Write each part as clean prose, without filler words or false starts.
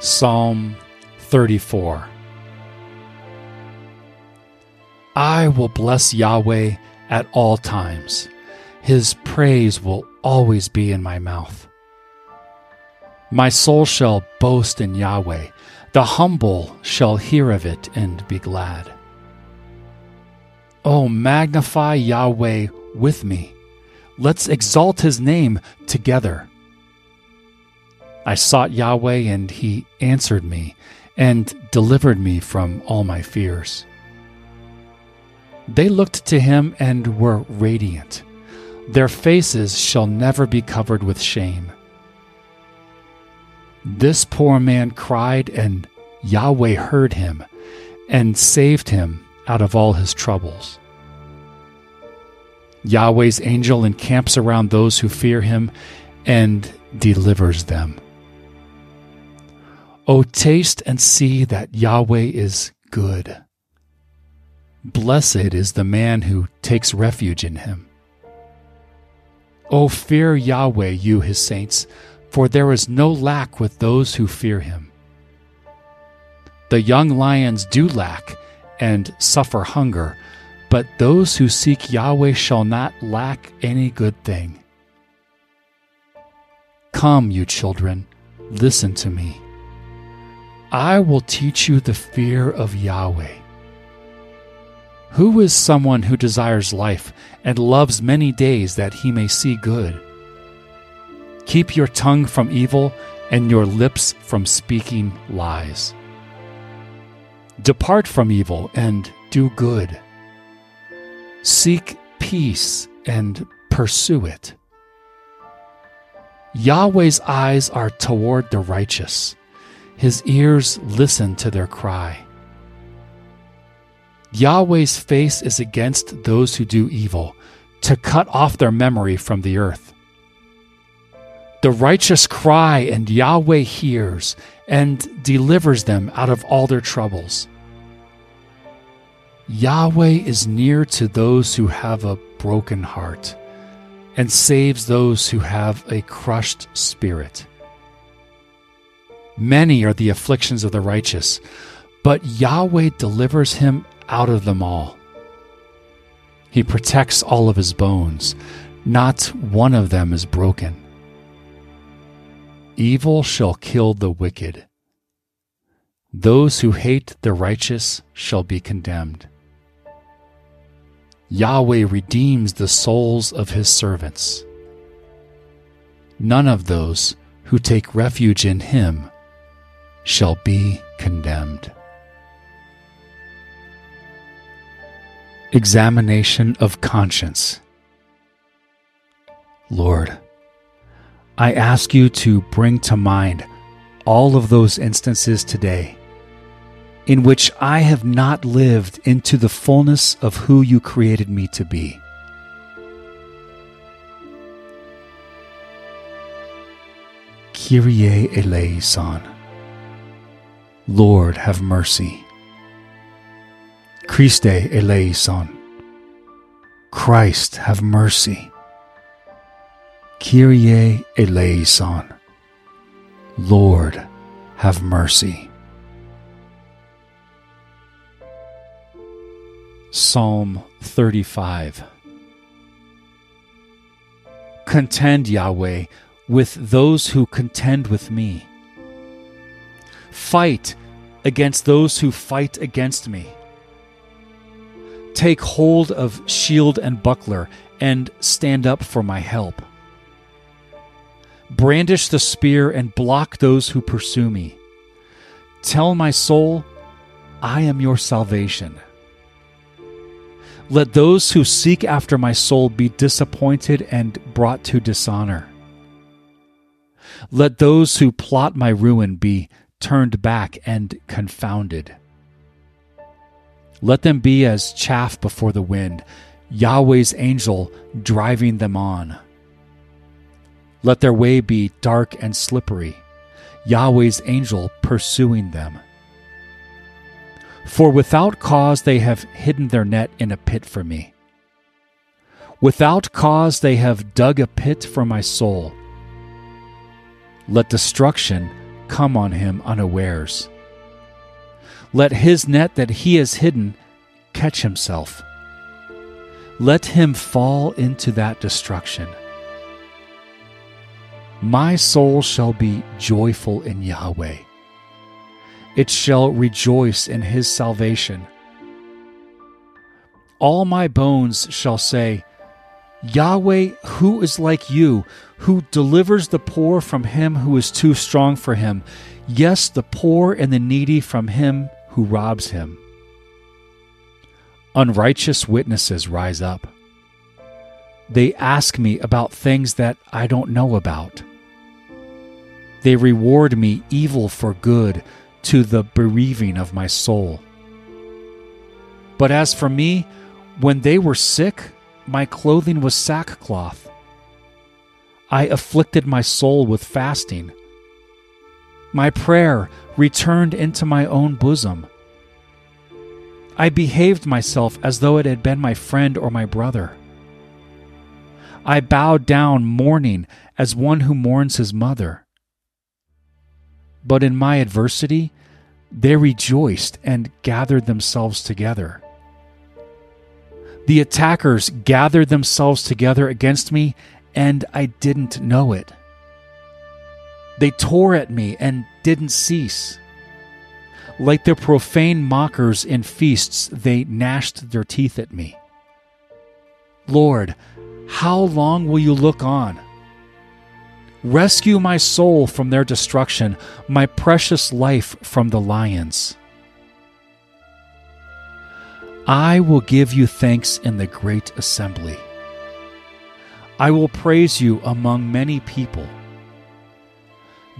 Psalm 34. I will bless Yahweh at all times. His praise will always be in my mouth. My soul shall boast in Yahweh. The humble shall hear of it and be glad. Oh, magnify Yahweh with me. Let's exalt his name together. I sought Yahweh, and he answered me and delivered me from all my fears. They looked to him and were radiant. Their faces shall never be covered with shame. This poor man cried, and Yahweh heard him and saved him out of all his troubles. Yahweh's angel encamps around those who fear him and delivers them. O taste and see that Yahweh is good. Blessed is the man who takes refuge in him. O fear Yahweh, you his saints, for there is no lack with those who fear him. The young lions do lack and suffer hunger, but those who seek Yahweh shall not lack any good thing. Come, you children, listen to me. I will teach you the fear of Yahweh. Who is someone who desires life and loves many days that he may see good? Keep your tongue from evil and your lips from speaking lies. Depart from evil and do good. Seek peace and pursue it. Yahweh's eyes are toward the righteous. His ears listen to their cry. Yahweh's face is against those who do evil, to cut off their memory from the earth. The righteous cry, and Yahweh hears and delivers them out of all their troubles. Yahweh is near to those who have a broken heart, and saves those who have a crushed spirit. Many are the afflictions of the righteous, but Yahweh delivers him out of them all. He protects all of his bones. Not one of them is broken. Evil shall kill the wicked. Those who hate the righteous shall be condemned. Yahweh redeems the souls of his servants. None of those who take refuge in him shall be condemned. Examination of conscience. Lord, I ask you to bring to mind all of those instances today in which I have not lived into the fullness of who you created me to be. Kyrie eleison. Lord, have mercy. Christe eleison. Christ, have mercy. Kyrie eleison. Lord, have mercy. Psalm 35. Contend, Yahweh, with those who contend with me. Fight against those who fight against me. Take hold of shield and buckler, and stand up for my help. Brandish the spear and block those who pursue me. Tell my soul, I am your salvation. Let those who seek after my soul be disappointed and brought to dishonor. Let those who plot my ruin be turned back and confounded. Let them be as chaff before the wind, Yahweh's angel driving them on. Let their way be dark and slippery, Yahweh's angel pursuing them. For without cause they have hidden their net in a pit for me. Without cause they have dug a pit for my soul. Let destruction come on him unawares. Let his net that he has hidden catch himself. Let him fall into that destruction. My soul shall be joyful in Yahweh. It shall rejoice in his salvation. All my bones shall say, Yahweh, who is like you, who delivers the poor from him who is too strong for him, yes, the poor and the needy from him who robs him. Unrighteous witnesses rise up. They ask me about things that I don't know about. They reward me evil for good, to the bereaving of my soul. But as for me, when they were sick, my clothing was sackcloth. I afflicted my soul with fasting. My prayer returned into my own bosom. I behaved myself as though it had been my friend or my brother. I bowed down mourning as one who mourns his mother. But in my adversity, they rejoiced and gathered themselves together. The attackers gathered themselves together against me, and I didn't know it. They tore at me and didn't cease. Like the profane mockers in feasts, they gnashed their teeth at me. Lord, how long will you look on? Rescue my soul from their destruction, my precious life from the lions. I will give you thanks in the great assembly. I will praise you among many people.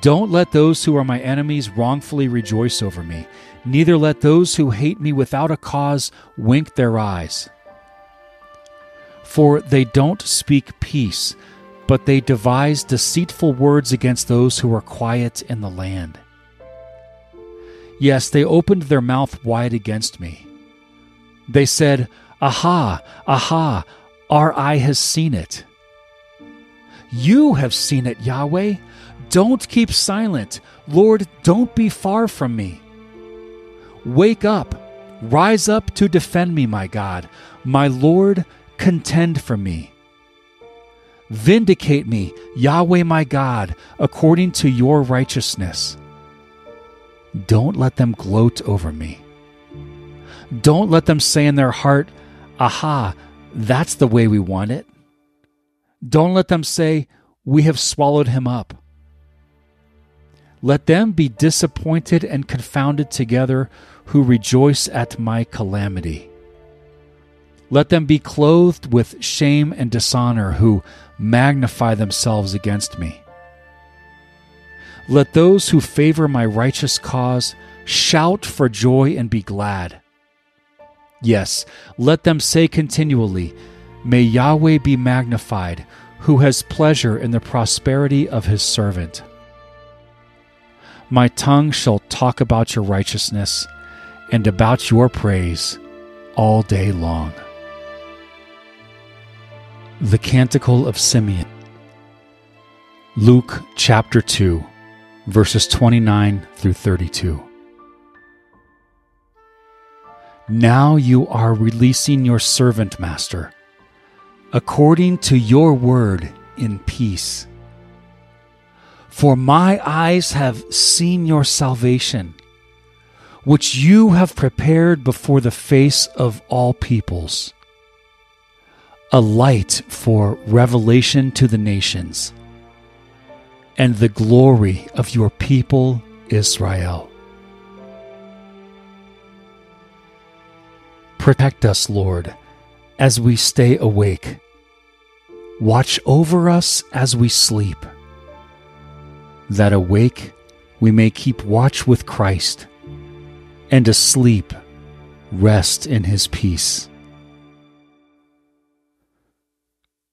Don't let those who are my enemies wrongfully rejoice over me, neither let those who hate me without a cause wink their eyes. For they don't speak peace, but they devise deceitful words against those who are quiet in the land. Yes, they opened their mouth wide against me. They said, Aha, aha, our eye has seen it. You have seen it, Yahweh. Don't keep silent. Lord, don't be far from me. Wake up, rise up to defend me, my God. My Lord, contend for me. Vindicate me, Yahweh my God, according to your righteousness. Don't let them gloat over me. Don't let them say in their heart, Aha, that's the way we want it. Don't let them say, We have swallowed him up. Let them be disappointed and confounded together who rejoice at my calamity. Let them be clothed with shame and dishonor who magnify themselves against me. Let those who favor my righteous cause shout for joy and be glad. Yes, let them say continually, May Yahweh be magnified, who has pleasure in the prosperity of his servant. My tongue shall talk about your righteousness and about your praise all day long. The Canticle of Simeon, Luke chapter 2, verses 29 through 32. Now you are releasing your servant, Master, according to your word in peace. For my eyes have seen your salvation, which you have prepared before the face of all peoples, a light for revelation to the nations, and the glory of your people Israel. Protect us, Lord, as we stay awake. Watch over us as we sleep, that awake we may keep watch with Christ, and asleep rest in his peace.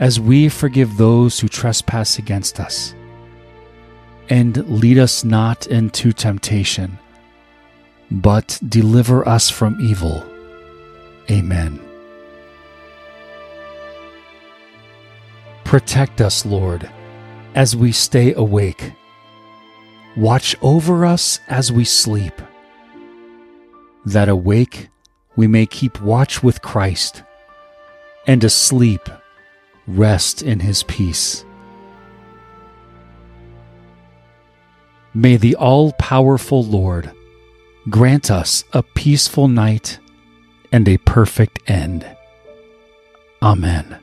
as we forgive those who trespass against us. And lead us not into temptation, but deliver us from evil. Amen. Protect us, Lord, as we stay awake. Watch over us as we sleep, that awake we may keep watch with Christ, and asleep rest in his peace. May the all-powerful Lord grant us a peaceful night and a perfect end. Amen.